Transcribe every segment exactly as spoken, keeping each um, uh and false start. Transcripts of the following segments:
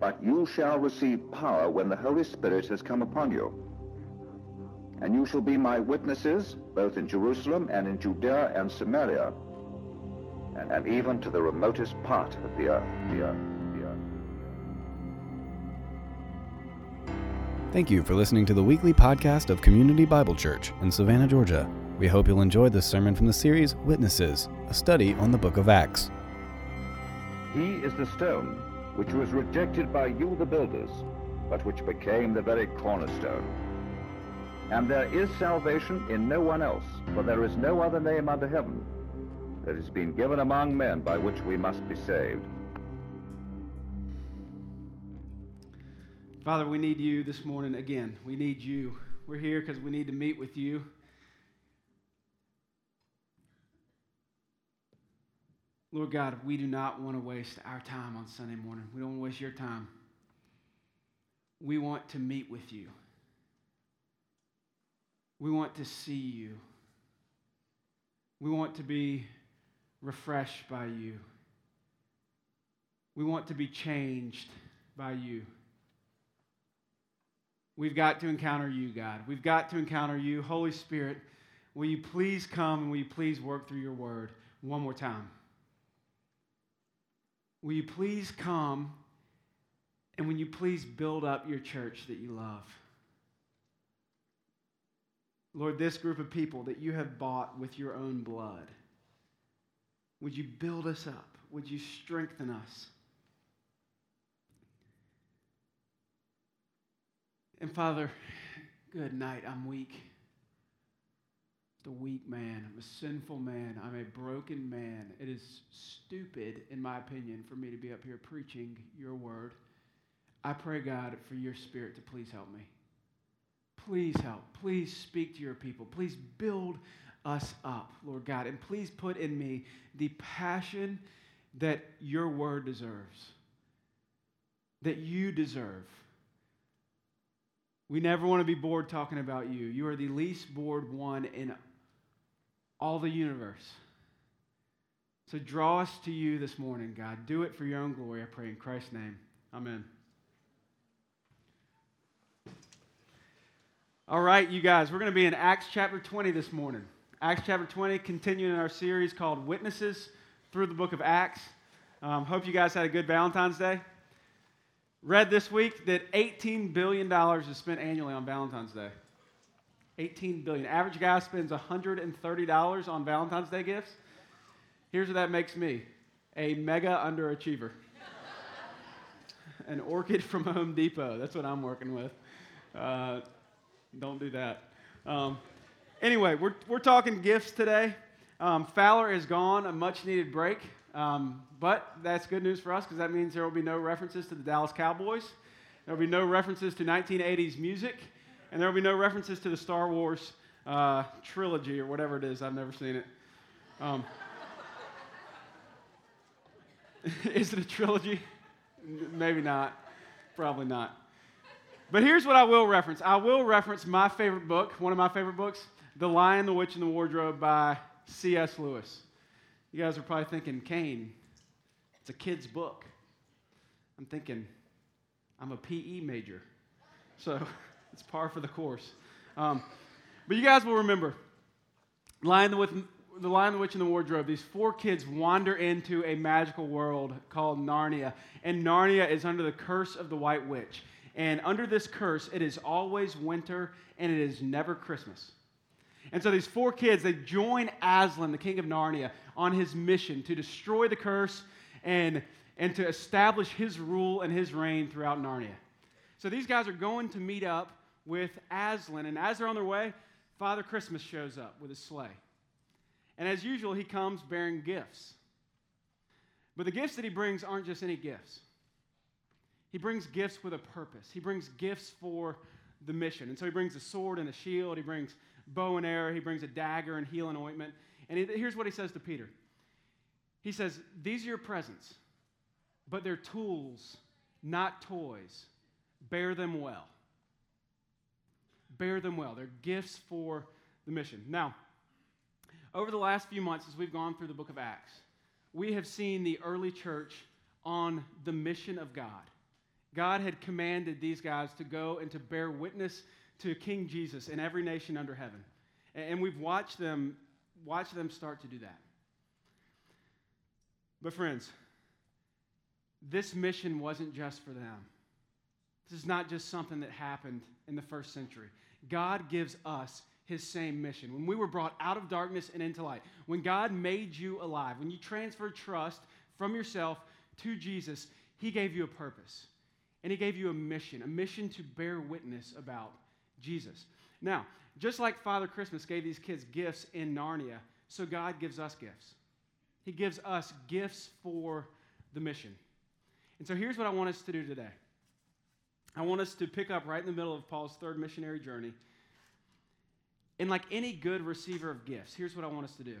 But you shall receive power when the Holy Spirit has come upon you. And you shall be my witnesses, both in Jerusalem and in Judea and Samaria, and, and even to the remotest part of the earth, the earth. Thank you for listening to the weekly podcast of Community Bible Church in Savannah, Georgia. We hope you'll enjoy this sermon from the series Witnesses, a study on the book of Acts. He is the stone which was rejected by you, the builders, but which became the very cornerstone. And there is salvation in no one else, for there is no other name under heaven that has been given among men by which we must be saved. Father, we need you this morning again. We need you. We're here because we need to meet with you. Lord God, we do not want to waste our time on Sunday morning. We don't want to waste your time. We want to meet with you. We want to see you. We want to be refreshed by you. We want to be changed by you. We've got to encounter you, God. We've got to encounter you. Holy Spirit, will you please come and will you please work through your word one more time? Will you please come and will you please build up your church that you love? Lord, this group of people that you have bought with your own blood, would you build us up? Would you strengthen us? And Father, good night. I'm weak. The weak man. I'm a sinful man. I'm a broken man. It is stupid, in my opinion, for me to be up here preaching your word. I pray, God, for your Spirit to please help me. Please help. Please speak to your people. Please build us up, Lord God. And please put in me the passion that your word deserves, that you deserve. We never want to be bored talking about you. You are the least bored one in all the universe. So draw us to you this morning, God. Do it for your own glory, I pray in Christ's name. Amen. All right, you guys, we're going to be in Acts chapter twenty this morning. Acts chapter twenty, continuing our series called Witnesses through the book of Acts. Um, hope you guys had a good Valentine's Day. Read this week that eighteen billion dollars is spent annually on Valentine's Day. eighteen billion dollars. Average guy spends one hundred thirty dollars on Valentine's Day gifts. Here's what that makes me. A mega underachiever. An orchid from Home Depot. That's what I'm working with. Uh, don't do that. Um, anyway, we're we're talking gifts today. Um, Fowler is gone, a much-needed break. Um, but that's good news for us because that means there will be no references to the Dallas Cowboys. There will be no references to nineteen eighties music. And there will be no references to the Star Wars uh, trilogy or whatever it is. I've never seen it. Um, is it a trilogy? Maybe not. Probably not. But here's what I will reference. I will reference my favorite book, one of my favorite books, The Lion, the Witch, and the Wardrobe by C S. Lewis. You guys are probably thinking, Kane, it's a kid's book. I'm thinking, I'm a P E major, so it's par for the course. Um, but you guys will remember, Lion, the, Witch, the Lion, the Witch, and the Wardrobe, these four kids wander into a magical world called Narnia, and Narnia is under the curse of the White Witch. And under this curse, it is always winter, and it is never Christmas. And so these four kids, they join Aslan, the king of Narnia, on his mission to destroy the curse and, and to establish his rule and his reign throughout Narnia. So these guys are going to meet up with Aslan, and as they're on their way, Father Christmas shows up with his sleigh. And as usual, he comes bearing gifts. But the gifts that he brings aren't just any gifts. He brings gifts with a purpose. He brings gifts for the mission. And so he brings a sword and a shield. He brings bow and arrow. He brings a dagger and healing ointment. And here's what he says to Peter. He says, these are your presents, but they're tools, not toys. Bear them well. Bear them well. They're gifts for the mission. Now, over the last few months, as we've gone through the book of Acts, we have seen the early church on the mission of God God had commanded these guys to go and to bear witness to King Jesus in every nation under heaven. And we've watched them, watched them start to do that. But friends, this mission wasn't just for them. This is not just something that happened in the first century. God gives us his same mission. When we were brought out of darkness and into light, when God made you alive, when you transferred trust from yourself to Jesus, he gave you a purpose. And he gave you a mission, a mission to bear witness about Jesus. Now, just like Father Christmas gave these kids gifts in Narnia, so God gives us gifts. He gives us gifts for the mission. And so here's what I want us to do today. I want us to pick up right in the middle of Paul's third missionary journey. And like any good receiver of gifts, here's what I want us to do.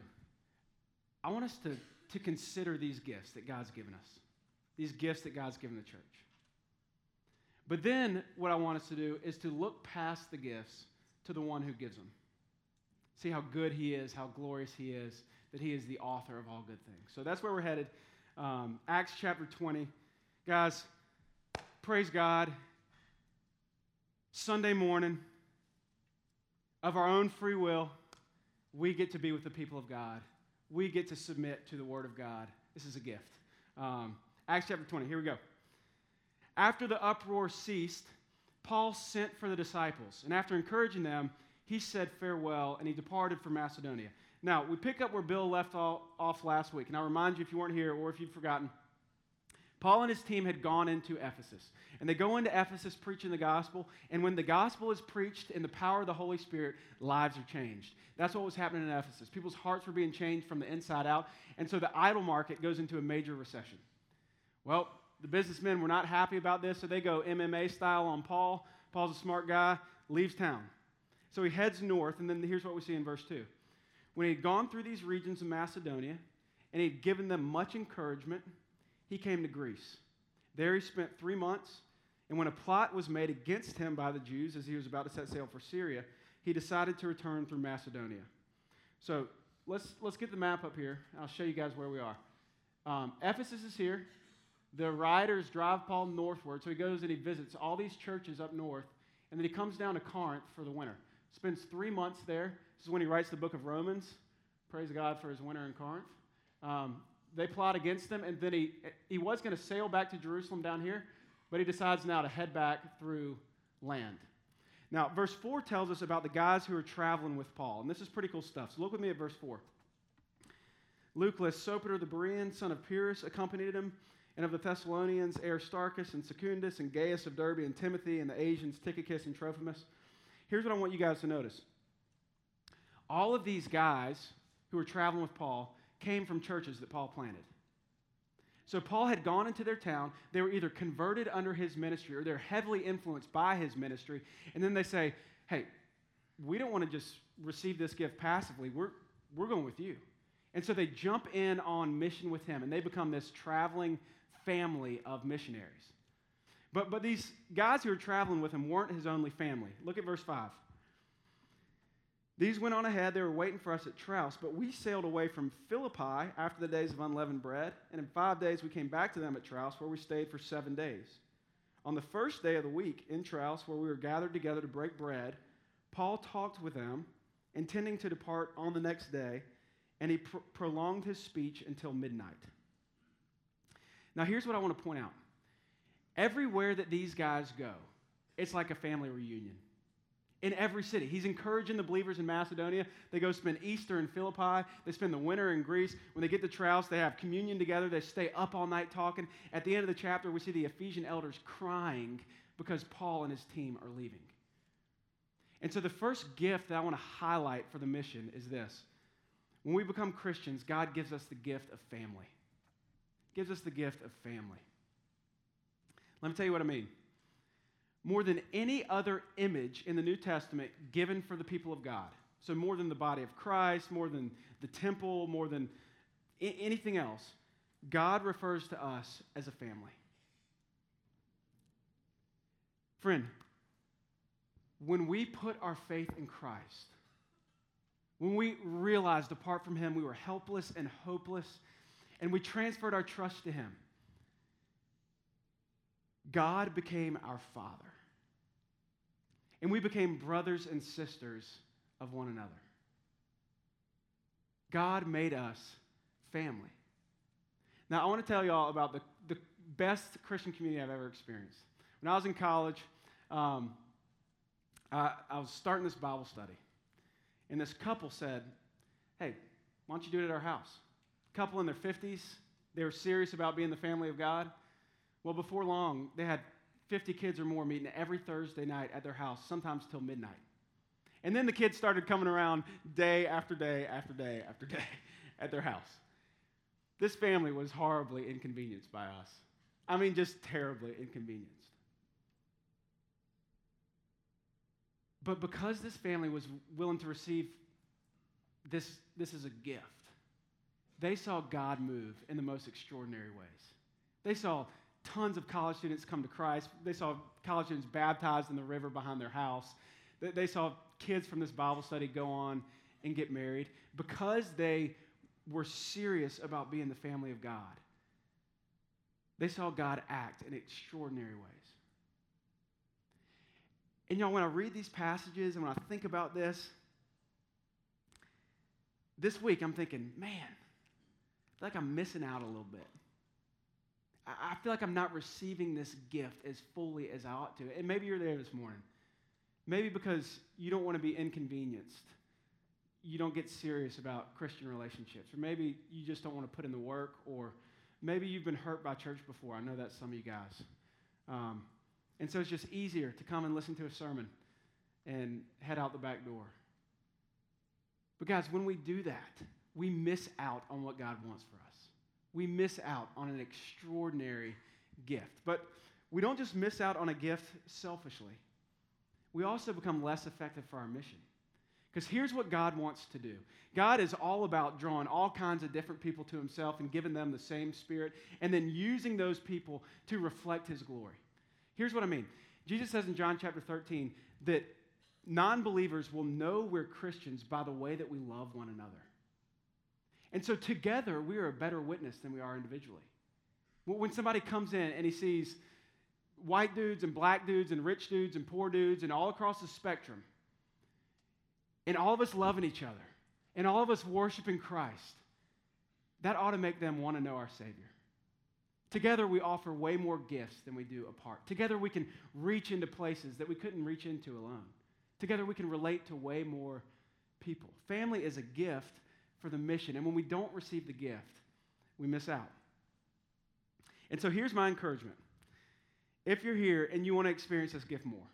I want us to, to consider these gifts that God's given us, these gifts that God's given the church. But then what I want us to do is to look past the gifts to the one who gives them. See how good he is, how glorious he is, that he is the author of all good things. So that's where we're headed. Um, Acts chapter twenty. Guys, praise God. Sunday morning, of our own free will, we get to be with the people of God. We get to submit to the Word of God. This is a gift. Um, Acts chapter twenty, here we go. After the uproar ceased, Paul sent for the disciples, and after encouraging them, he said farewell, and he departed for Macedonia. Now, we pick up where Bill left off last week, and I'll remind you if you weren't here or if you've forgotten, Paul and his team had gone into Ephesus, and they go into Ephesus preaching the gospel, and when the gospel is preached in the power of the Holy Spirit, lives are changed. That's what was happening in Ephesus. People's hearts were being changed from the inside out, and so the idol market goes into a major recession. Well, the businessmen were not happy about this, so they go M M A style on Paul. Paul's a smart guy, leaves town. So he heads north, and then here's what we see in verse two. When he had gone through these regions of Macedonia, and he had given them much encouragement, he came to Greece. There he spent three months, and when a plot was made against him by the Jews as he was about to set sail for Syria, he decided to return through Macedonia. So let's let's get the map up here. I'll show you guys where we are. Um, Ephesus is here. The riders drive Paul northward, so he goes and he visits all these churches up north, and then he comes down to Corinth for the winter. Spends three months there. This is when he writes the book of Romans. Praise God for his winter in Corinth. Um, They plot against them, and then he he was going to sail back to Jerusalem down here, but he decides now to head back through land. Now, verse four tells us about the guys who are traveling with Paul, and this is pretty cool stuff. So look with me at verse four. Luke lists Sopater the Berean, son of Pyrrhus, accompanied him, and of the Thessalonians, Aristarchus and Secundus, and Gaius of Derbe, and Timothy, and the Asians, Tychicus and Trophimus. Here's what I want you guys to notice. All of these guys who are traveling with Paul came from churches that Paul planted. So Paul had gone into their town. They were either converted under his ministry or they're heavily influenced by his ministry. And then they say, hey, we don't want to just receive this gift passively. We're, we're going with you. And so they jump in on mission with him, and they become this traveling family of missionaries. But, but these guys who were traveling with him weren't his only family. Look at verse five. These went on ahead. They were waiting for us at Troas, but we sailed away from Philippi after the days of unleavened bread, and in five days we came back to them at Troas, where we stayed for seven days. On the first day of the week in Troas, where we were gathered together to break bread, Paul talked with them, intending to depart on the next day, and he pr- prolonged his speech until midnight. Now here's what I want to point out. Everywhere that these guys go, it's like a family reunion. In every city. He's encouraging the believers in Macedonia. They go spend Easter in Philippi. They spend the winter in Greece. When they get to Troas, they have communion together. They stay up all night talking. At the end of the chapter, we see the Ephesian elders crying because Paul and his team are leaving. And so the first gift that I want to highlight for the mission is this. When we become Christians, God gives us the gift of family. He gives us the gift of family. Let me tell you what I mean. More than any other image in the New Testament given for the people of God. So more than the body of Christ, more than the temple, more than I- anything else, God refers to us as a family. Friend, when we put our faith in Christ, when we realized apart from him we were helpless and hopeless, and we transferred our trust to him, God became our Father. And we became brothers and sisters of one another. God made us family. Now, I want to tell you all about the, the best Christian community I've ever experienced. When I was in college, um, I, I was starting this Bible study. And this couple said, hey, why don't you do it at our house? A couple in their fifties, they were serious about being the family of God. Well, before long, they had fifty kids or more meeting every Thursday night at their house, sometimes till midnight. And then the kids started coming around day after day after day after day at their house. This family was horribly inconvenienced by us. I mean, just terribly inconvenienced. But because this family was willing to receive this, this is a gift, they saw God move in the most extraordinary ways. They saw tons of college students come to Christ. They saw college students baptized in the river behind their house. They saw kids from this Bible study go on and get married because they were serious about being the family of God. They saw God act in extraordinary ways. And y'all, when I read these passages and when I think about this, this week I'm thinking, man, I feel like I'm missing out a little bit. I feel like I'm not receiving this gift as fully as I ought to. And maybe you're there this morning. Maybe because you don't want to be inconvenienced, you don't get serious about Christian relationships. Or maybe you just don't want to put in the work. Or maybe you've been hurt by church before. I know that's some of you guys. Um, and so it's just easier to come and listen to a sermon and head out the back door. But guys, when we do that, we miss out on what God wants for us. We miss out on an extraordinary gift. But we don't just miss out on a gift selfishly. We also become less effective for our mission. Because here's what God wants to do. God is all about drawing all kinds of different people to himself and giving them the same spirit and then using those people to reflect his glory. Here's what I mean. Jesus says in John chapter thirteen that non-believers will know we're Christians by the way that we love one another. And so together, we are a better witness than we are individually. When somebody comes in and he sees white dudes and black dudes and rich dudes and poor dudes and all across the spectrum, and all of us loving each other, and all of us worshiping Christ, that ought to make them want to know our Savior. Together, we offer way more gifts than we do apart. Together, we can reach into places that we couldn't reach into alone. Together, we can relate to way more people. Family is a gift for the mission. And when we don't receive the gift, we miss out. And so here's my encouragement. If you're here and you want to experience this gift more,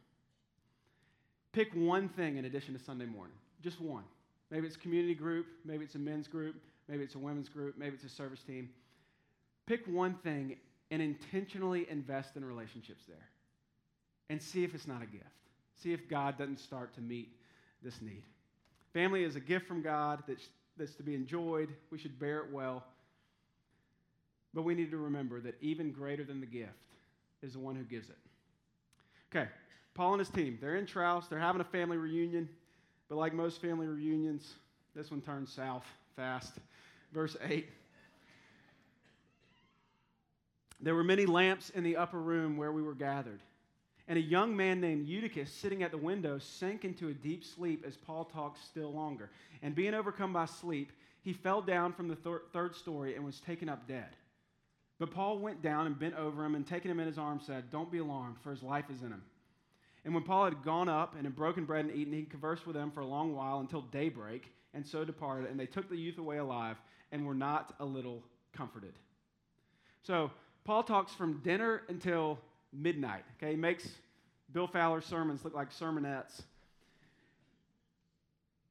pick one thing in addition to Sunday morning. Just one. Maybe it's a community group. Maybe it's a men's group. Maybe it's a women's group. Maybe it's a service team. Pick one thing and intentionally invest in relationships there. And see if it's not a gift. See if God doesn't start to meet this need. Family is a gift from God that's that's to be enjoyed. We should bear it well. But we need to remember that even greater than the gift is the one who gives it. Okay, Paul and his team, they're in Troas. They're having a family reunion. But like most family reunions, this one turns south fast. Verse eight. There were many lamps in the upper room where we were gathered. And a young man named Eutychus, sitting at the window, sank into a deep sleep as Paul talked still longer. And being overcome by sleep, he fell down from the thir- third story and was taken up dead. But Paul went down and bent over him and, taking him in his arms, said, "Don't be alarmed, for his life is in him." And when Paul had gone up and had broken bread and eaten, he conversed with them for a long while until daybreak, and so departed. And they took the youth away alive and were not a little comforted. So Paul talks from dinner until midnight. Okay, he makes Bill Fowler sermons look like sermonettes.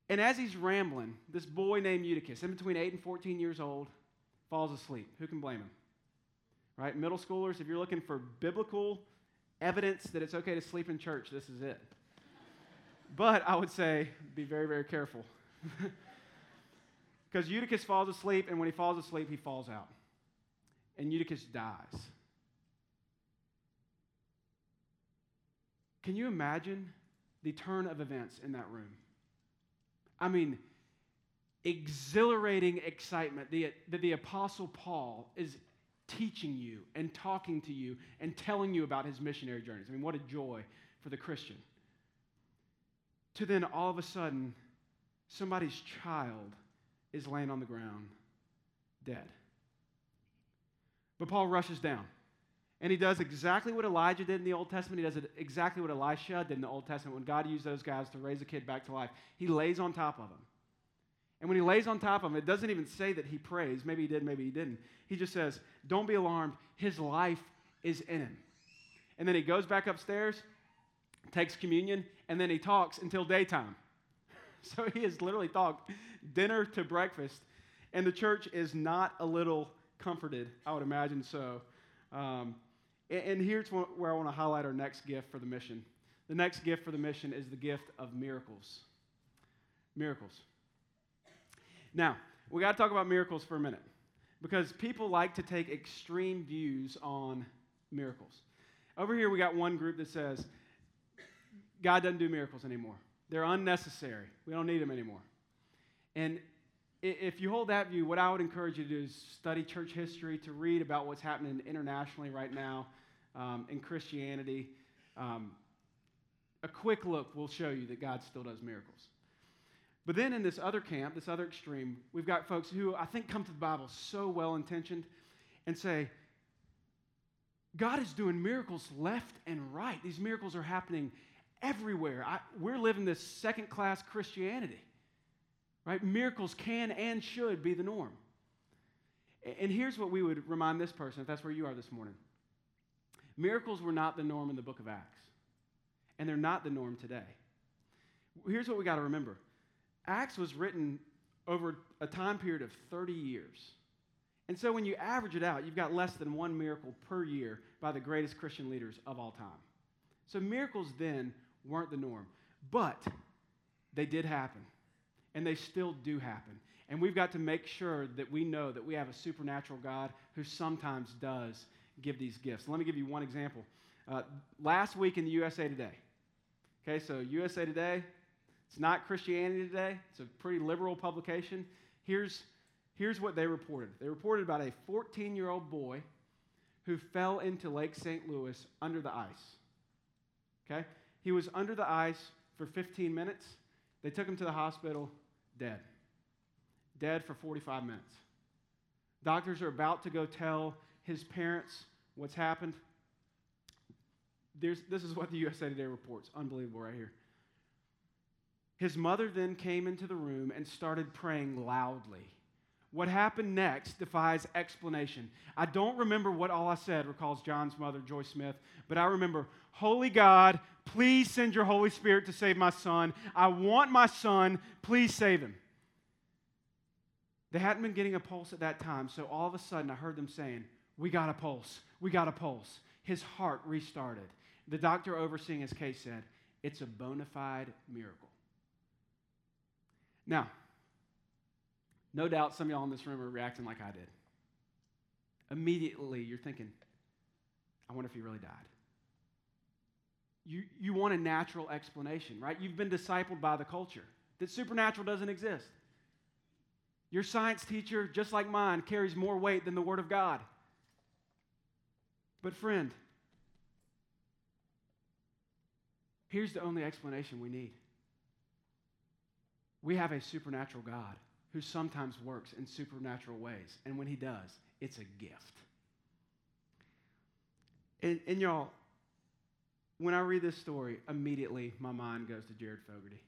And as he's rambling, this boy named Eutychus, in between eight and fourteen years old, falls asleep. Who can blame him? Right? Middle schoolers, if you're looking for biblical evidence that it's okay to sleep in church, this is it. But I would say be very, very careful. Because Eutychus falls asleep, and when he falls asleep, he falls out. And Eutychus dies. Can you imagine the turn of events in that room? I mean, exhilarating excitement that the, the Apostle Paul is teaching you and talking to you and telling you about his missionary journeys. I mean, what a joy for the Christian. To then all of a sudden, somebody's child is laying on the ground dead. But Paul rushes down, and he does exactly what Elijah did in the Old Testament. He does exactly what Elisha did in the Old Testament when God used those guys to raise a kid back to life. He lays on top of him. And when he lays on top of him, it doesn't even say that he prays. Maybe he did, maybe he didn't. He just says, don't be alarmed. His life is in him. And then he goes back upstairs, takes communion, and then he talks until daytime. So he has literally talked dinner to breakfast, and the church is not a little comforted. I would imagine so. Um, and, and here's where I want to highlight our next gift for the mission. The next gift for the mission is the gift of miracles. Miracles. Now, we got to talk about miracles for a minute, because people like to take extreme views on miracles. Over here, we got one group that says, God doesn't do miracles anymore. They're unnecessary. We don't need them anymore. And if you hold that view, what I would encourage you to do is study church history, to read about what's happening internationally right now um, in Christianity. Um, a quick look will show you that God still does miracles. But then in this other camp, this other extreme, we've got folks who I think come to the Bible so well-intentioned and say, God is doing miracles left and right. These miracles are happening everywhere. I, we're living this second-class Christianity, right? Miracles can and should be the norm. And here's what we would remind this person, if that's where you are this morning. Miracles were not the norm in the book of Acts, and they're not the norm today. Here's what we got to remember. Acts was written over a time period of thirty years. And so when you average it out, you've got less than one miracle per year by the greatest Christian leaders of all time. So miracles then weren't the norm, but they did happen, and they still do happen. And we've got to make sure that we know that we have a supernatural God who sometimes does give these gifts. Let me give you one example. Uh, last week in the U S A Today, okay, so U S A Today, it's not Christianity Today. It's a pretty liberal publication. Here's, here's what they reported. They reported about a fourteen-year-old boy who fell into Lake Saint Louis under the ice. Okay? He was under the ice for fifteen minutes. They took him to the hospital, dead. Dead for forty-five minutes. Doctors are about to go tell his parents what's happened. There's, this is what the U S A Today reports. Unbelievable right here. His mother then came into the room and started praying loudly. What happened next defies explanation. I don't remember what all I said, recalls John's mother, Joy Smith, but I remember, Holy God, please send your Holy Spirit to save my son. I want my son. Please save him. They hadn't been getting a pulse at that time, so all of a sudden I heard them saying, we got a pulse. We got a pulse. His heart restarted. The doctor overseeing his case said, it's a bona fide miracle. Now, no doubt some of y'all in this room are reacting like I did. Immediately, you're thinking, I wonder if he really died. You, you want a natural explanation, right? You've been discipled by the culture that supernatural doesn't exist. Your science teacher, just like mine, carries more weight than the Word of God. But friend, here's the only explanation we need. We have a supernatural God who sometimes works in supernatural ways. And when he does, it's a gift. And, and y'all, when I read this story, immediately my mind goes to Jared Fogarty.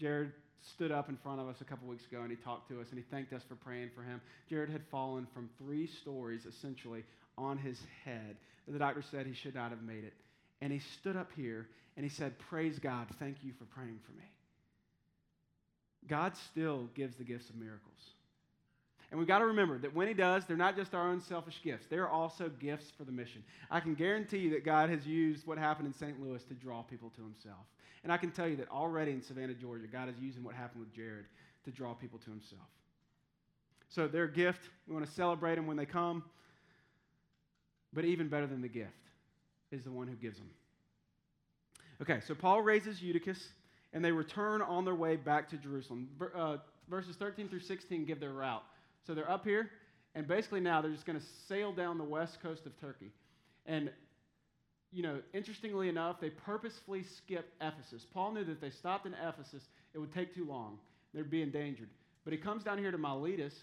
Jared stood up in front of us a couple weeks ago, and he talked to us, and he thanked us for praying for him. Jared had fallen from three stories, essentially, on his head. The doctor said he should not have made it. And he stood up here, and he said, praise God, thank you for praying for me. God still gives the gifts of miracles. And we've got to remember that when he does, they're not just our own selfish gifts. They're also gifts for the mission. I can guarantee you that God has used what happened in Saint Louis to draw people to himself. And I can tell you that already in Savannah, Georgia, God is using what happened with Jared to draw people to himself. So they're a gift. We want to celebrate them when they come. But even better than the gift is the one who gives them. Okay, so Paul raises Eutychus, and they return on their way back to Jerusalem. Uh, verses thirteen through sixteen give their route. So they're up here, And basically now they're just going to sail down the west coast of Turkey. And, you know, interestingly enough, they purposefully skipped Ephesus. Paul knew that if they stopped in Ephesus, it would take too long. They'd be endangered. But he comes down here to Miletus,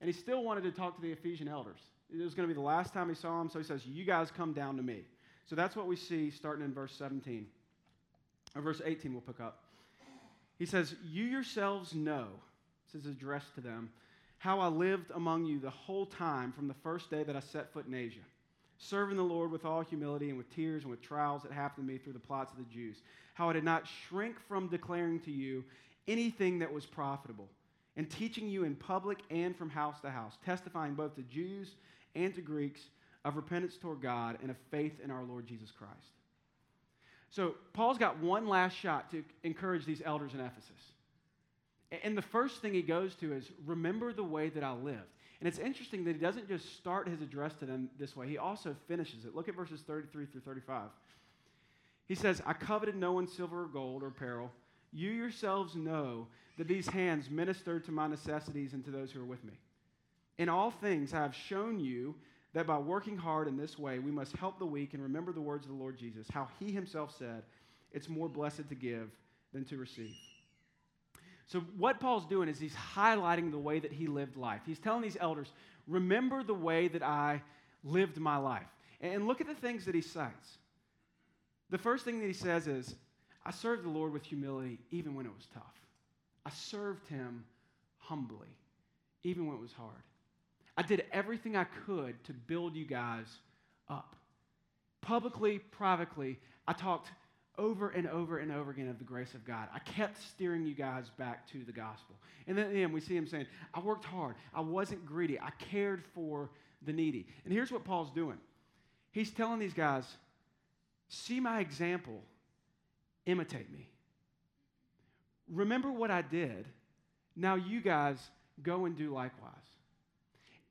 and he still wanted to talk to the Ephesian elders. It was going to be the last time he saw them, so he says, you guys come down to me. So that's what we see starting in verse seventeen. Or verse eighteen we'll pick up. He says, you yourselves know, this is addressed to them, how I lived among you the whole time from the first day that I set foot in Asia, serving the Lord with all humility and with tears and with trials that happened to me through the plots of the Jews, how I did not shrink from declaring to you anything that was profitable, and teaching you in public and from house to house, testifying both to Jews and to Greeks of repentance toward God and of faith in our Lord Jesus Christ. So Paul's got one last shot to encourage these elders in Ephesus. And the first thing he goes to is, remember the way that I lived. And it's interesting that he doesn't just start his address to them this way. He also finishes it. Look at verses thirty-three through thirty-five. He says, I coveted no one's silver or gold or apparel. You yourselves know that these hands ministered to my necessities and to those who are with me. In all things I have shown you that by working hard in this way, we must help the weak and remember the words of the Lord Jesus, how he himself said, it's more blessed to give than to receive. So what Paul's doing is he's highlighting the way that he lived life. He's telling these elders, remember the way that I lived my life. And look at the things that he cites. The first thing that he says is, I served the Lord with humility even when it was tough. I served him humbly, even when it was hard. I did everything I could to build you guys up. Publicly, privately, I talked over and over and over again of the grace of God. I kept steering you guys back to the gospel. And then at the end, we see him saying, I worked hard. I wasn't greedy. I cared for the needy. And here's what Paul's doing. He's telling these guys, see my example, imitate me. Remember what I did. Now you guys go and do likewise.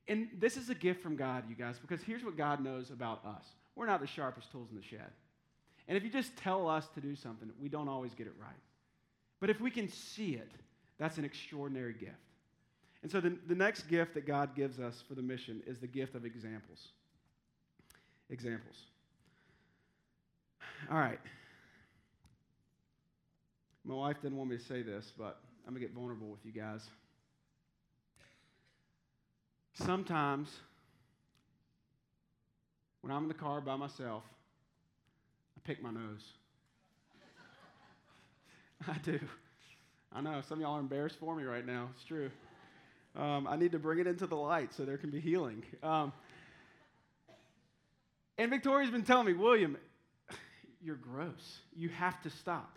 And this is a gift from God, you guys, because here's what God knows about us. We're not the sharpest tools in the shed. And if you just tell us to do something, we don't always get it right. But if we can see it, that's an extraordinary gift. And so the, the next gift that God gives us for the mission is the gift of examples. Examples. All right. My wife didn't want me to say this, but I'm going to get vulnerable with you guys. Sometimes, when I'm in the car by myself, I pick my nose. I do. I know, some of y'all are embarrassed for me right now. It's true. Um, I need to bring it into the light so there can be healing. Um, and Victoria's been telling me, William, you're gross. You have to stop.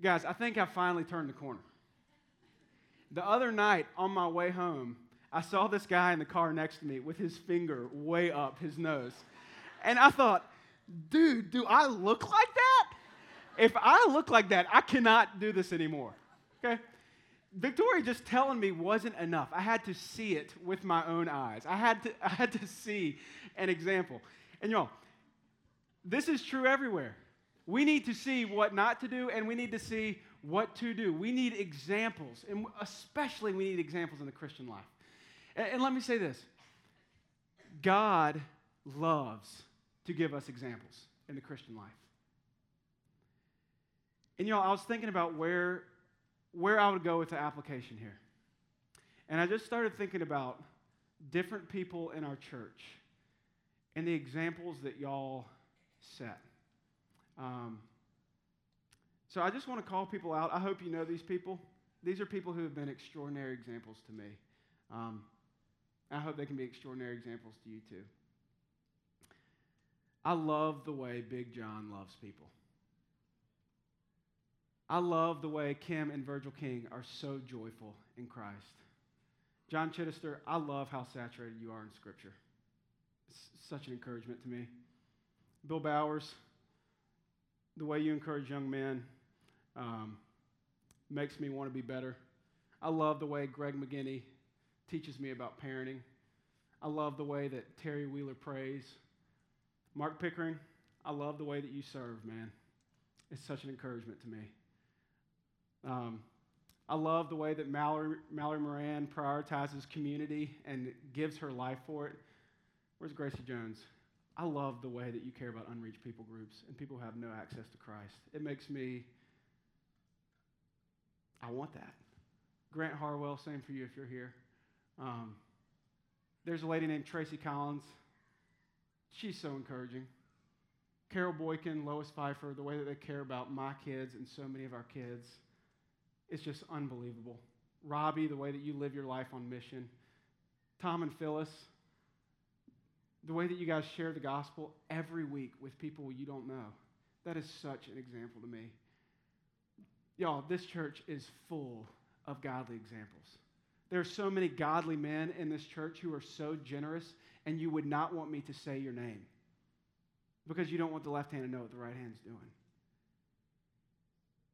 Guys, I think I finally turned the corner. The other night on my way home, I saw this guy in the car next to me with his finger way up his nose. And I thought, dude, do I look like that? If I look like that, I cannot do this anymore. Okay? Victoria just telling me wasn't enough. I had to see it with my own eyes. I had to, I had to see an example. And y'all, this is true everywhere. We need to see what not to do, and we need to see what to do. We need examples, and especially we need examples in the Christian life. And let me say this. God loves to give us examples in the Christian life. And, you know, I was thinking about where, where I would go with the application here. And I just started thinking about different people in our church and the examples that y'all set. Um, so I just want to call people out. I hope you know these people. These are people who have been extraordinary examples to me. Um, I hope they can be extraordinary examples to you too. I love the way Big John loves people. I love the way Kim and Virgil King are so joyful in Christ. John Chittister, I love how saturated you are in Scripture. It's such an encouragement to me. Bill Bowers, the way you encourage young men um, makes me want to be better. I love the way Greg McGinney teaches me about parenting. I love the way that Terry Wheeler prays. Mark Pickering, I love the way that you serve, man. It's such an encouragement to me. Um, I love the way that Mallory, Mallory Moran prioritizes community and gives her life for it. Where's Gracie Jones? I love the way that you care about unreached people groups and people who have no access to Christ. It makes me, I want that. Grant Harwell, same for you if you're here. Um, there's a lady named Tracy Collins. She's so encouraging. Carol Boykin, Lois Pfeiffer, the way that they care about my kids and so many of our kids, it's just unbelievable. Robbie, the way that you live your life on mission. Tom and Phyllis, the way that you guys share the gospel every week with people you don't know. That is such an example to me. Y'all, this church is full of godly examples. There are so many godly men in this church who are so generous, and you would not want me to say your name because you don't want the left hand to know what the right hand's doing.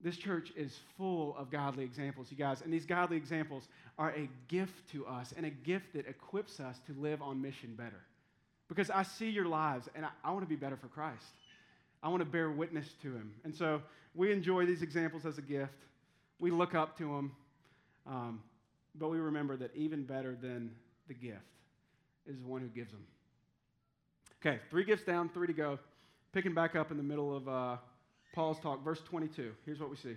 This church is full of godly examples, you guys, and these godly examples are a gift to us and a gift that equips us to live on mission better. Because I see your lives, and I, I want to be better for Christ. I want to bear witness to him. And so we enjoy these examples as a gift. We look up to them, um, but we remember that even better than the gift is the one who gives them. Okay, three gifts down, three to go. Picking back up in the middle of... Uh, Paul's talk, verse twenty-two. Here's what we see.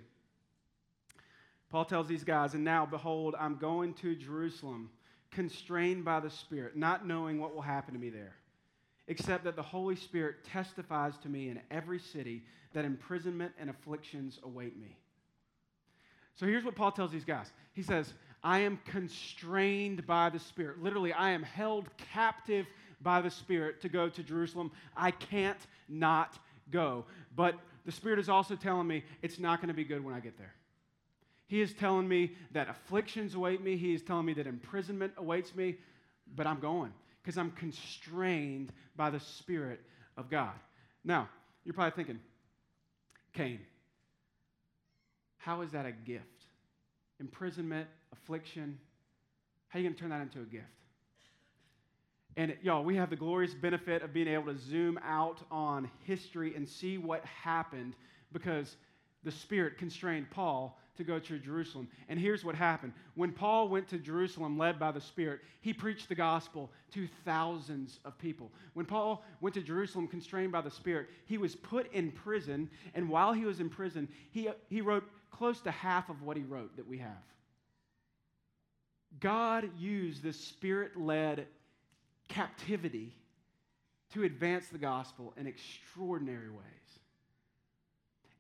Paul tells these guys, "And now, behold, I'm going to Jerusalem, constrained by the Spirit, not knowing what will happen to me there, except that the Holy Spirit testifies to me in every city that imprisonment and afflictions await me." So here's what Paul tells these guys. He says, I am constrained by the Spirit. Literally, I am held captive by the Spirit to go to Jerusalem. I can't not go. But the Spirit is also telling me it's not going to be good when I get there. He is telling me that afflictions await me. He is telling me that imprisonment awaits me, but I'm going because I'm constrained by the Spirit of God. Now, you're probably thinking, Cain, how is that a gift? Imprisonment, affliction, how are you going to turn that into a gift? And y'all, we have the glorious benefit of being able to zoom out on history and see what happened because the Spirit constrained Paul to go to Jerusalem. And here's what happened. When Paul went to Jerusalem led by the Spirit, he preached the gospel to thousands of people. When Paul went to Jerusalem constrained by the Spirit, he was put in prison. And while he was in prison, he, he wrote close to half of what he wrote that we have. God used this Spirit-led captivity to advance the gospel in extraordinary ways.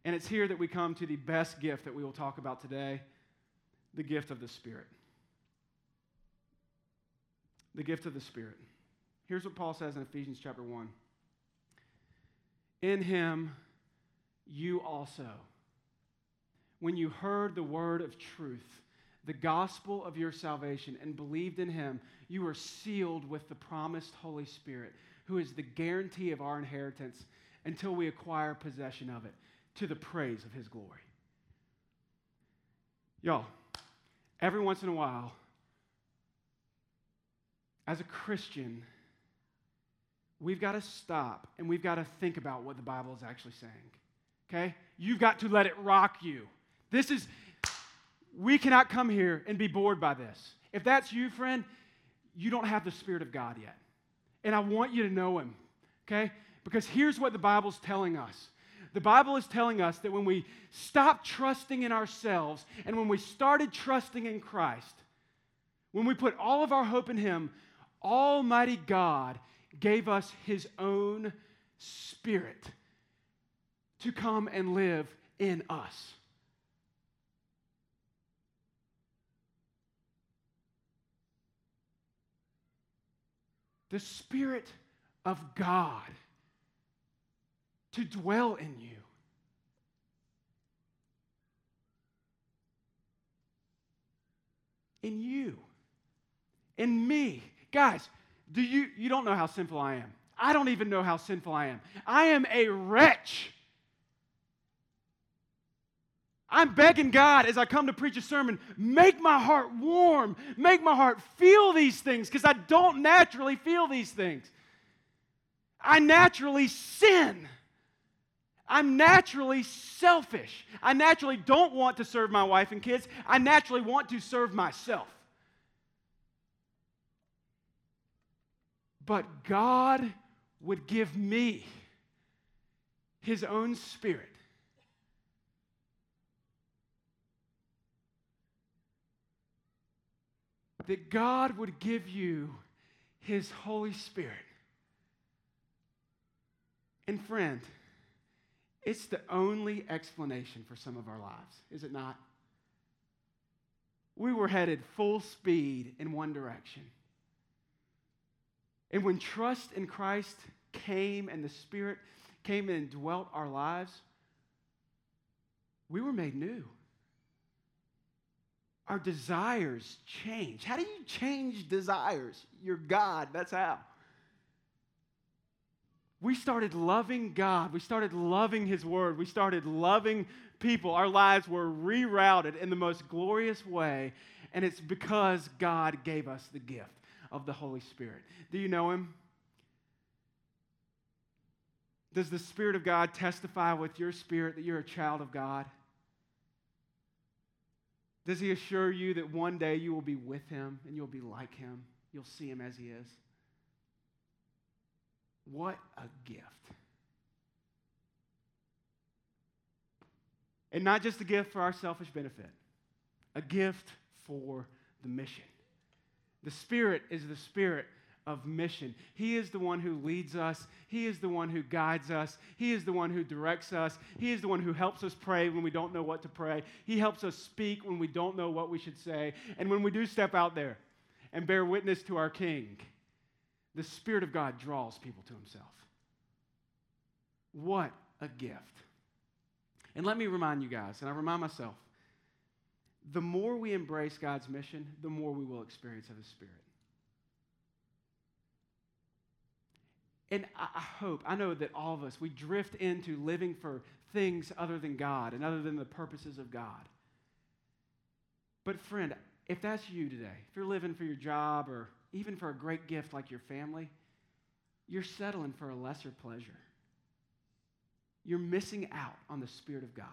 And it's here that we come to the best gift that we will talk about today, the gift of the Spirit. The gift of the Spirit. Here's what Paul says in Ephesians chapter one. In him, you also, when you heard the word of truth, the gospel of your salvation, and believed in him, you are sealed with the promised Holy Spirit, who is the guarantee of our inheritance until we acquire possession of it, to the praise of his glory. Y'all, every once in a while, as a Christian, we've got to stop and we've got to think about what the Bible is actually saying, okay? You've got to let it rock you. This is... We cannot come here and be bored by this. If that's you, friend, you don't have the Spirit of God yet. And I want you to know him, okay? Because here's what the Bible's telling us. The Bible is telling us that when we stopped trusting in ourselves and when we started trusting in Christ, when we put all of our hope in him, Almighty God gave us his own Spirit to come and live in us. The Spirit of God to dwell in you. In you. In me. Guys, do you you don't know how sinful I am. I don't even know how sinful I am. I am a wretch. I'm begging God as I come to preach a sermon, make my heart warm, make my heart feel these things, because I don't naturally feel these things. I naturally sin. I'm naturally selfish. I naturally don't want to serve my wife and kids. I naturally want to serve myself. But God would give me His own Spirit that God would give you His Holy Spirit. And friend, it's the only explanation for some of our lives, is it not? We were headed full speed in one direction. And when trust in Christ came and the Spirit came and dwelt our lives, we were made new. Our desires change. How do you change desires? You're God. That's how. We started loving God. We started loving His Word. We started loving people. Our lives were rerouted in the most glorious way, and it's because God gave us the gift of the Holy Spirit. Do you know Him? Does the Spirit of God testify with your spirit that you're a child of God? Does He assure you that one day you will be with Him and you'll be like Him? You'll see Him as He is. What a gift. And not just a gift for our selfish benefit, a gift for the mission. The Spirit is the Spirit of mission. He is the one who leads us. He is the one who guides us. He is the one who directs us. He is the one who helps us pray when we don't know what to pray. He helps us speak when we don't know what we should say. And when we do step out there and bear witness to our King, the Spirit of God draws people to Himself. What a gift. And let me remind you guys, and I remind myself, the more we embrace God's mission, the more we will experience of His Spirit. And I hope, I know that all of us, we drift into living for things other than God and other than the purposes of God. But friend, if that's you today, if you're living for your job or even for a great gift like your family, you're settling for a lesser pleasure. You're missing out on the Spirit of God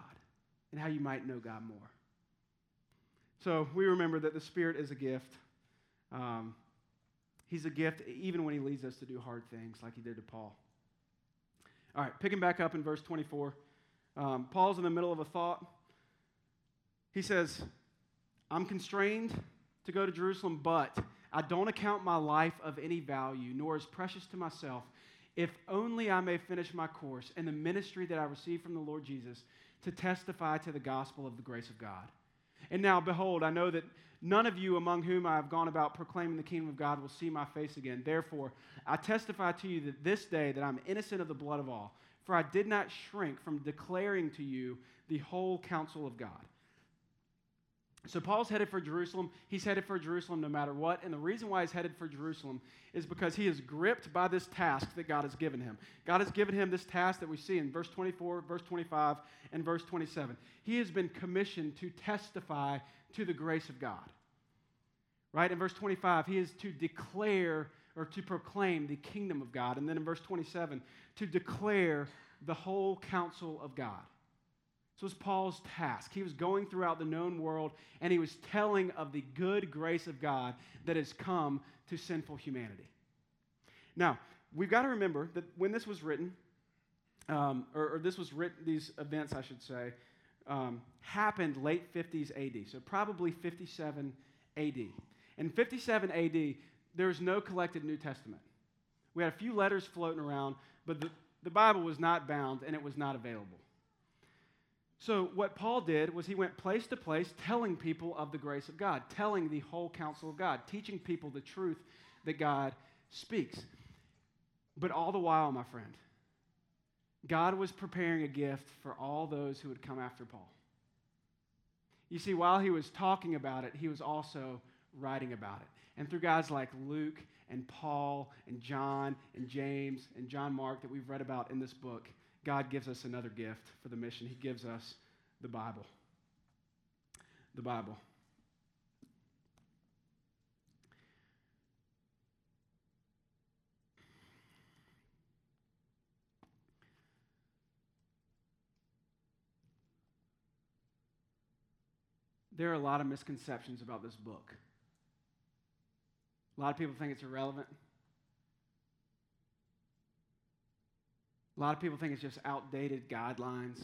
and how you might know God more. So we remember that the Spirit is a gift. Um, He's a gift even when He leads us to do hard things like He did to Paul. All right, picking back up in verse twenty-four. Um, Paul's in the middle of a thought. He says, I'm constrained to go to Jerusalem, but I don't account my life of any value, nor is precious to myself, if only I may finish my course and the ministry that I received from the Lord Jesus to testify to the gospel of the grace of God. And now, behold, I know that none of you among whom I have gone about proclaiming the kingdom of God will see my face again. Therefore, I testify to you that this day that I'm innocent of the blood of all, for I did not shrink from declaring to you the whole counsel of God. So Paul's headed for Jerusalem. He's headed for Jerusalem no matter what. And the reason why he's headed for Jerusalem is because he is gripped by this task that God has given him. God has given him this task that we see in verse twenty-four, verse twenty-five, and verse twenty-seven. He has been commissioned to testify to the grace of God. Right? In verse twenty-five, he is to declare or to proclaim the kingdom of God. And then in verse twenty-seven, to declare the whole counsel of God. So it was Paul's task. He was going throughout the known world, and he was telling of the good grace of God that has come to sinful humanity. Now, we've got to remember that when this was written, um, or, or this was written, these events, I should say, um, happened late fifties A D, so probably fifty-seven A D. In fifty-seven A D, there was no collected New Testament. We had a few letters floating around, but the, the Bible was not bound, and it was not available. So what Paul did was he went place to place telling people of the grace of God, telling the whole counsel of God, teaching people the truth that God speaks. But all the while, my friend, God was preparing a gift for all those who would come after Paul. You see, while he was talking about it, he was also writing about it. And through guys like Luke and Paul and John and James and John Mark that we've read about in this book, God gives us another gift for the mission. He gives us the Bible. The Bible. there are a lot of misconceptions about this book. A lot of people think it's irrelevant. A lot of people think it's just outdated guidelines.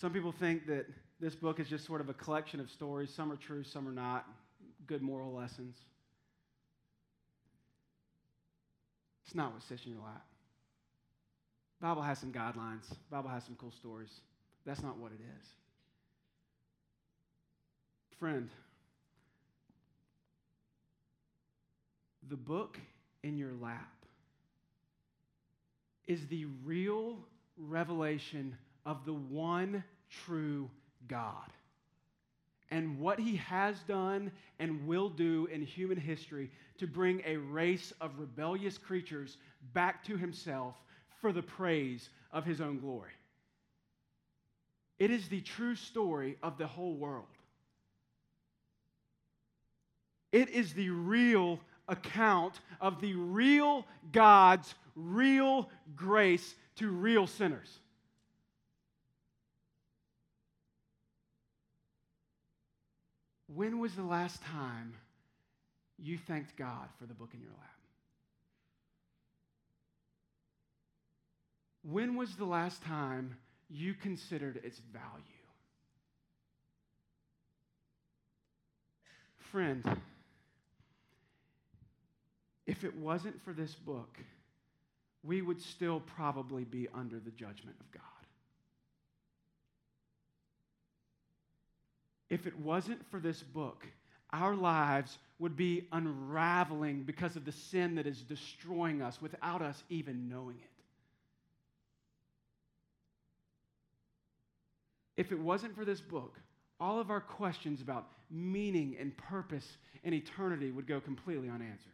Some people think that this book is just sort of a collection of stories. Some are true, some are not. Good moral lessons. It's not what sits in your lap. The Bible has some guidelines. The Bible has some cool stories. That's not what it is. Friend, the book in your lap is the real revelation of the one true God and what he has done and will do in human history to bring a race of rebellious creatures back to himself for the praise of his own glory. It is the true story of the whole world. It is the real account of the real God's real grace to real sinners. When was the last time you thanked God for the book in your lap? When was the last time you considered its value? Friend, if it wasn't for this book, we would still probably be under the judgment of God. If it wasn't for this book, our lives would be unraveling because of the sin that is destroying us without us even knowing it. If it wasn't for this book, all of our questions about meaning and purpose and eternity would go completely unanswered.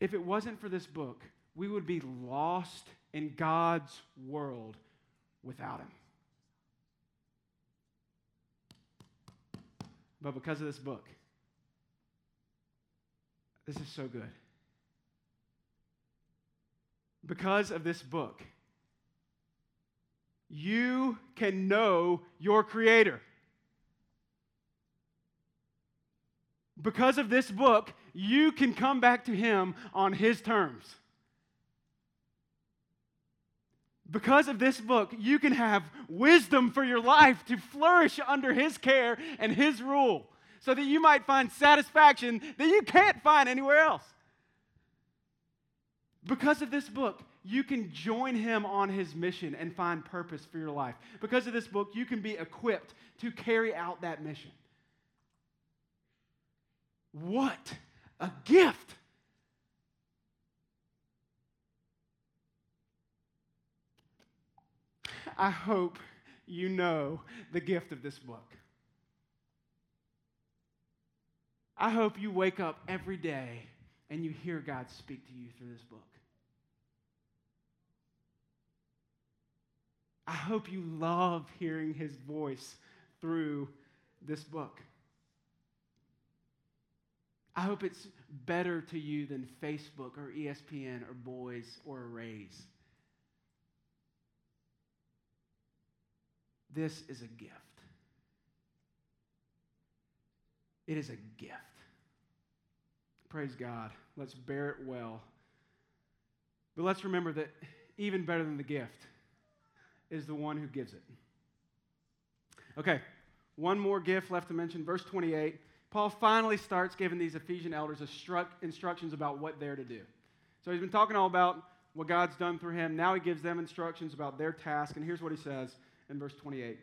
If it wasn't for this book, we would be lost in God's world without him. But because of this book, this is so good. Because of this book, you can know your Creator. Because of this book, you can come back to him on his terms. Because of this book, you can have wisdom for your life to flourish under his care and his rule so that you might find satisfaction that you can't find anywhere else. Because of this book, you can join him on his mission and find purpose for your life. Because of this book, you can be equipped to carry out that mission. What a gift! I hope you know the gift of this book. I hope you wake up every day and you hear God speak to you through this book. I hope you love hearing his voice through this book. I hope it's better to you than Facebook or E S P N or Boys or Arrays. This is a gift. It is a gift. Praise God. Let's bear it well. But let's remember that even better than the gift is the one who gives it. Okay, one more gift left to mention. Verse twenty-eight. Paul finally starts giving these Ephesian elders instructions about what they're to do. So he's been talking all about what God's done through him. Now he gives them instructions about their task. And here's what he says in verse twenty-eight.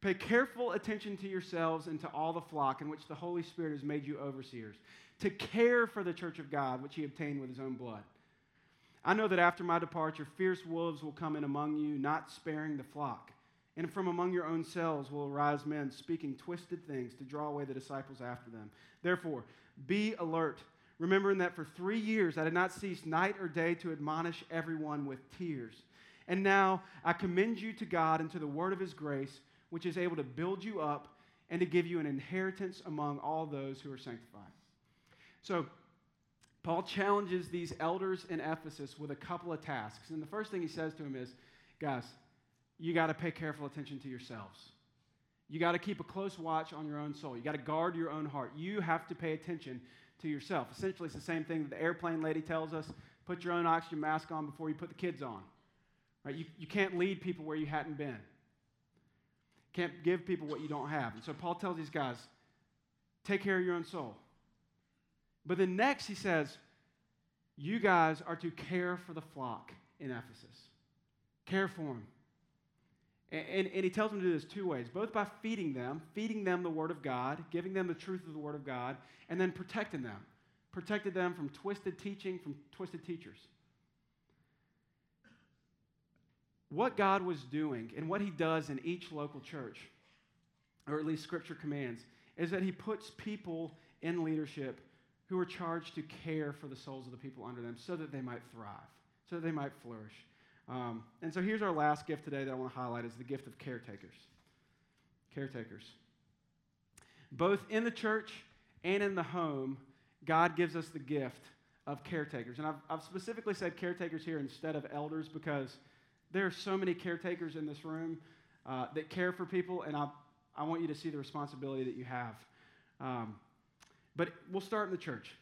Pay careful attention to yourselves and to all the flock in which the Holy Spirit has made you overseers, to care for the church of God, which he obtained with his own blood. I know that after my departure, fierce wolves will come in among you, not sparing the flock. And from among your own selves will arise men speaking twisted things to draw away the disciples after them. Therefore, be alert, remembering that for three years I did not cease night or day to admonish everyone with tears. And now I commend you to God and to the word of his grace, which is able to build you up and to give you an inheritance among all those who are sanctified. So, Paul challenges these elders in Ephesus with a couple of tasks. And the first thing he says to them is, guys, you got to pay careful attention to yourselves. You got to keep a close watch on your own soul. You got to guard your own heart. You have to pay attention to yourself. Essentially, it's the same thing that the airplane lady tells us. Put your own oxygen mask on before you put the kids on. Right? You, you can't lead people where you hadn't been. Can't give people what you don't have. And so Paul tells these guys, take care of your own soul. But then next he says, you guys are to care for the flock in Ephesus. Care for them. And, and, and he tells them to do this two ways, both by feeding them, feeding them the Word of God, giving them the truth of the Word of God, and then protecting them. Protected them from twisted teaching, from twisted teachers. What God was doing and what he does in each local church, or at least Scripture commands, is that he puts people in leadership who are charged to care for the souls of the people under them so that they might thrive, so that they might flourish. Um, and so here's our last gift today that I want to highlight is the gift of caretakers. Caretakers. Both in the church and in the home, God gives us the gift of caretakers. And I've, I've specifically said caretakers here instead of elders because there are so many caretakers in this room uh, that care for people, and I, I want you to see the responsibility that you have. Um, but we'll start in the church.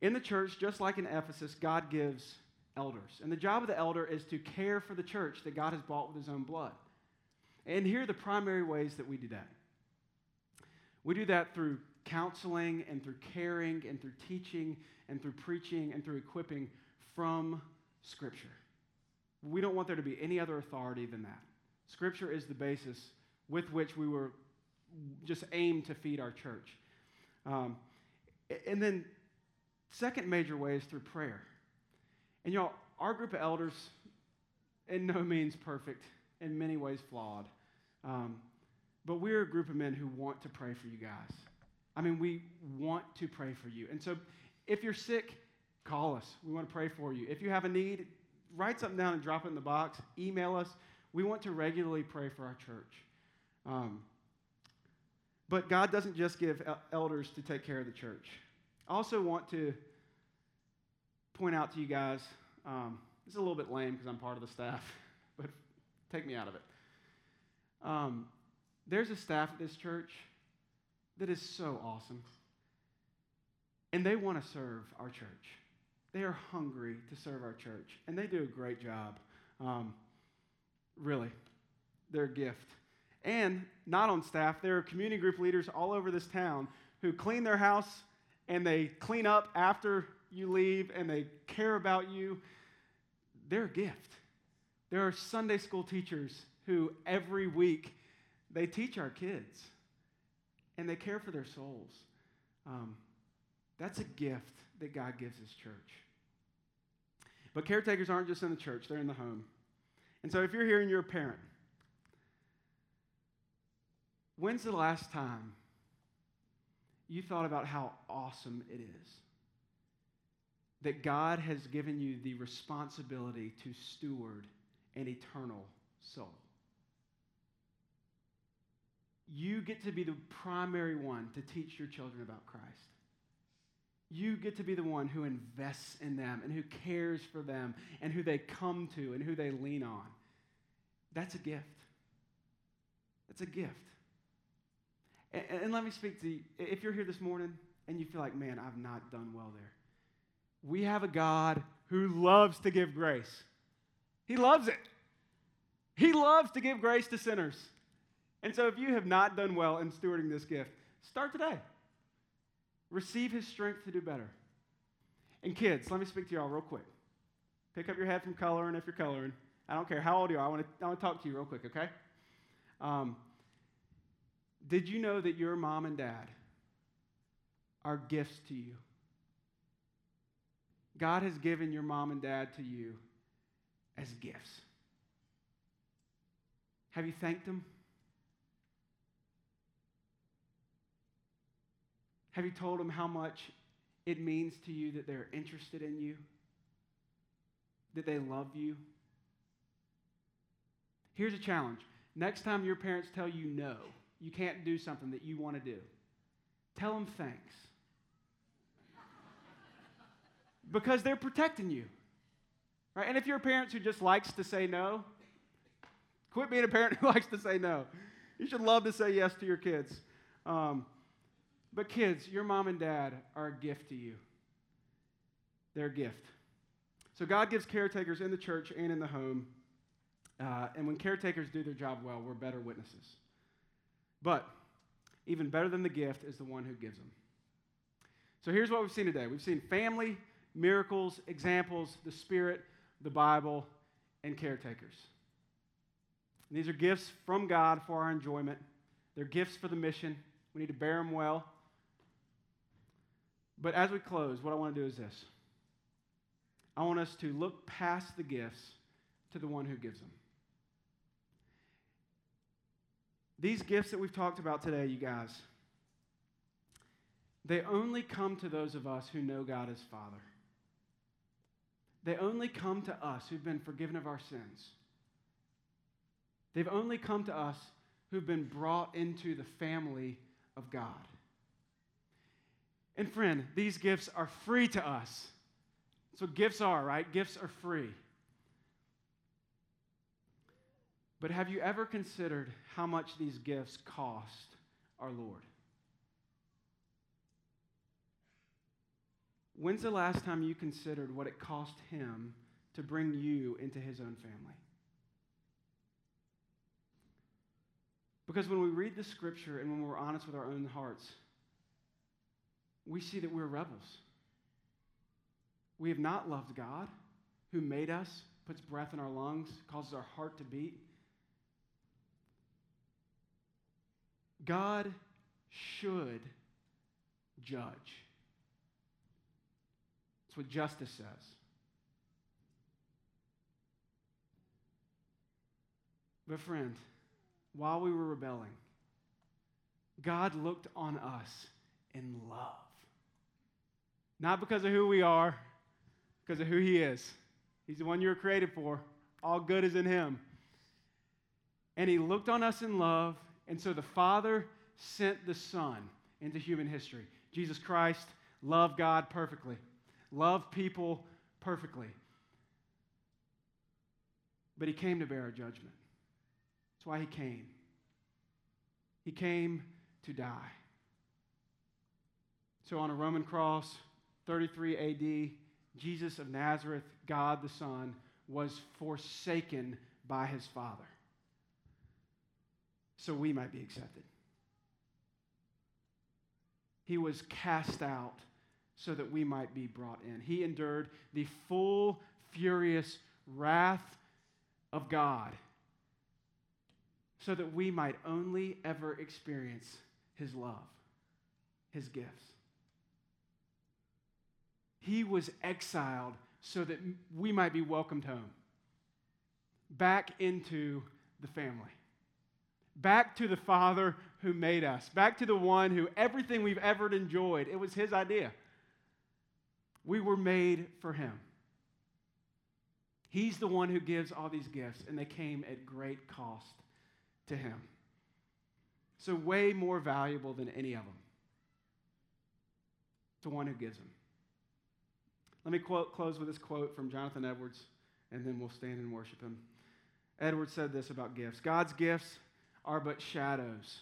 In the church, just like in Ephesus, God gives elders. And the job of the elder is to care for the church that God has bought with his own blood. And here are the primary ways that we do that. We do that through counseling and through caring and through teaching and through preaching and through equipping from Scripture. We don't want there to be any other authority than that. Scripture is the basis with which we were just aimed to feed our church. Um, and then second major way is through prayer. And y'all, our group of elders, in no means perfect, in many ways flawed. Um, but we're a group of men who want to pray for you guys. I mean, we want to pray for you. And so if you're sick, call us. We want to pray for you. If you have a need, write something down and drop it in the box. Email us. We want to regularly pray for our church. Um, but God doesn't just give elders to take care of the church. I also want to point out to you guys, um, this is a little bit lame because I'm part of the staff, but take me out of it. Um, there's a staff at this church that is so awesome, and they want to serve our church. They are hungry to serve our church, and they do a great job. Um, really, they're a gift. And not on staff, there are community group leaders all over this town who clean their house, and they clean up after you leave, and they care about you. They're a gift. There are Sunday school teachers who every week they teach our kids, and they care for their souls. Um, that's a gift that God gives his church. But caretakers aren't just in the church, they're in the home. And so if you're here and you're a parent, when's the last time you thought about how awesome it is that God has given you the responsibility to steward an eternal soul? You get to be the primary one to teach your children about Christ. You get to be the one who invests in them and who cares for them and who they come to and who they lean on. That's a gift. That's a gift. And, and let me speak to you. If you're here this morning and you feel like, man, I've not done well there. We have a God who loves to give grace. He loves it. He loves to give grace to sinners. And so if you have not done well in stewarding this gift, start today. Receive his strength to do better. And kids, let me speak to y'all real quick. Pick up your head from coloring if you're coloring. I don't care how old you are. I want to I want to talk to you real quick, okay? Um, did you know that your mom and dad are gifts to you? God has given your mom and dad to you as gifts. Have you thanked them? Have you told them how much it means to you that they're interested in you? That they love you? Here's a challenge. Next time your parents tell you no, you can't do something that you want to do, tell them thanks. Because they're protecting you. Right? And if you're a parent who just likes to say no, Quit being a parent who likes to say no. You should love to say yes to your kids. Um, but kids, your mom and dad are a gift to you. They're a gift. So God gives caretakers in the church and in the home. Uh, and when caretakers do their job well, we're better witnesses. But even better than the gift is the one who gives them. So here's what we've seen today. We've seen family, miracles, examples, the Spirit, the Bible, and caretakers. And these are gifts from God for our enjoyment. They're gifts for the mission. We need to bear them well. But as we close, what I want to do is this. I want us to look past the gifts to the one who gives them. These gifts that we've talked about today, you guys, they only come to those of us who know God as Father. They only come to us who've been forgiven of our sins. They've only come to us who've been brought into the family of God. And friend, these gifts are free to us. That's what gifts are, right? Gifts are free. But have you ever considered how much these gifts cost our Lord? When's the last time you considered what it cost him to bring you into his own family? Because when we read the scripture and when we're honest with our own hearts, we see that we're rebels. We have not loved God, who made us, puts breath in our lungs, causes our heart to beat. God should judge. That's what justice says. But friend, while we were rebelling, God looked on us in love. Not because of who we are, because of who he is. He's the one you were created for. All good is in him. And he looked on us in love, and so the Father sent the Son into human history. Jesus Christ loved God perfectly, loved people perfectly. But he came to bear our judgment. That's why he came. He came to die. So on a Roman cross, thirty-three A D, Jesus of Nazareth, God the Son, was forsaken by his Father, so we might be accepted. He was cast out so that we might be brought in. He endured the full, furious wrath of God, so that we might only ever experience his love, his gifts. He was exiled so that we might be welcomed home, back into the family, back to the Father who made us, back to the one who everything we've ever enjoyed, it was his idea. We were made for him. He's the one who gives all these gifts, and they came at great cost to him. So way more valuable than any of them. The one who gives them. Let me quote, close with this quote from Jonathan Edwards, and then we'll stand and worship him. Edwards said this about gifts. God's gifts are but shadows,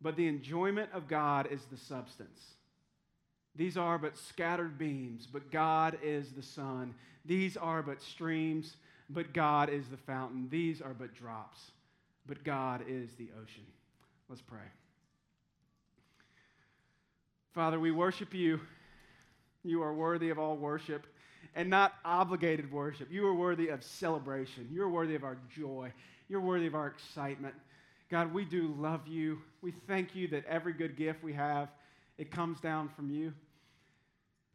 but the enjoyment of God is the substance. These are but scattered beams, but God is the sun. These are but streams, but God is the fountain. These are but drops, but God is the ocean. Let's pray. Father, we worship you. You are worthy of all worship, and not obligated worship. You are worthy of celebration. You're worthy of our joy. You're worthy of our excitement. God, we do love you. We thank you that every good gift we have, it comes down from you.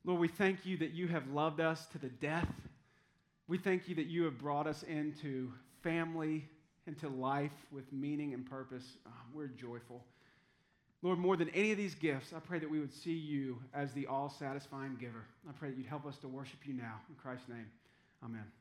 Lord, we thank you that you have loved us to the death. We thank you that you have brought us into family, into life with meaning and purpose. Oh, we're joyful. Lord, more than any of these gifts, I pray that we would see you as the all-satisfying giver. I pray that you'd help us to worship you now. In Christ's name, amen.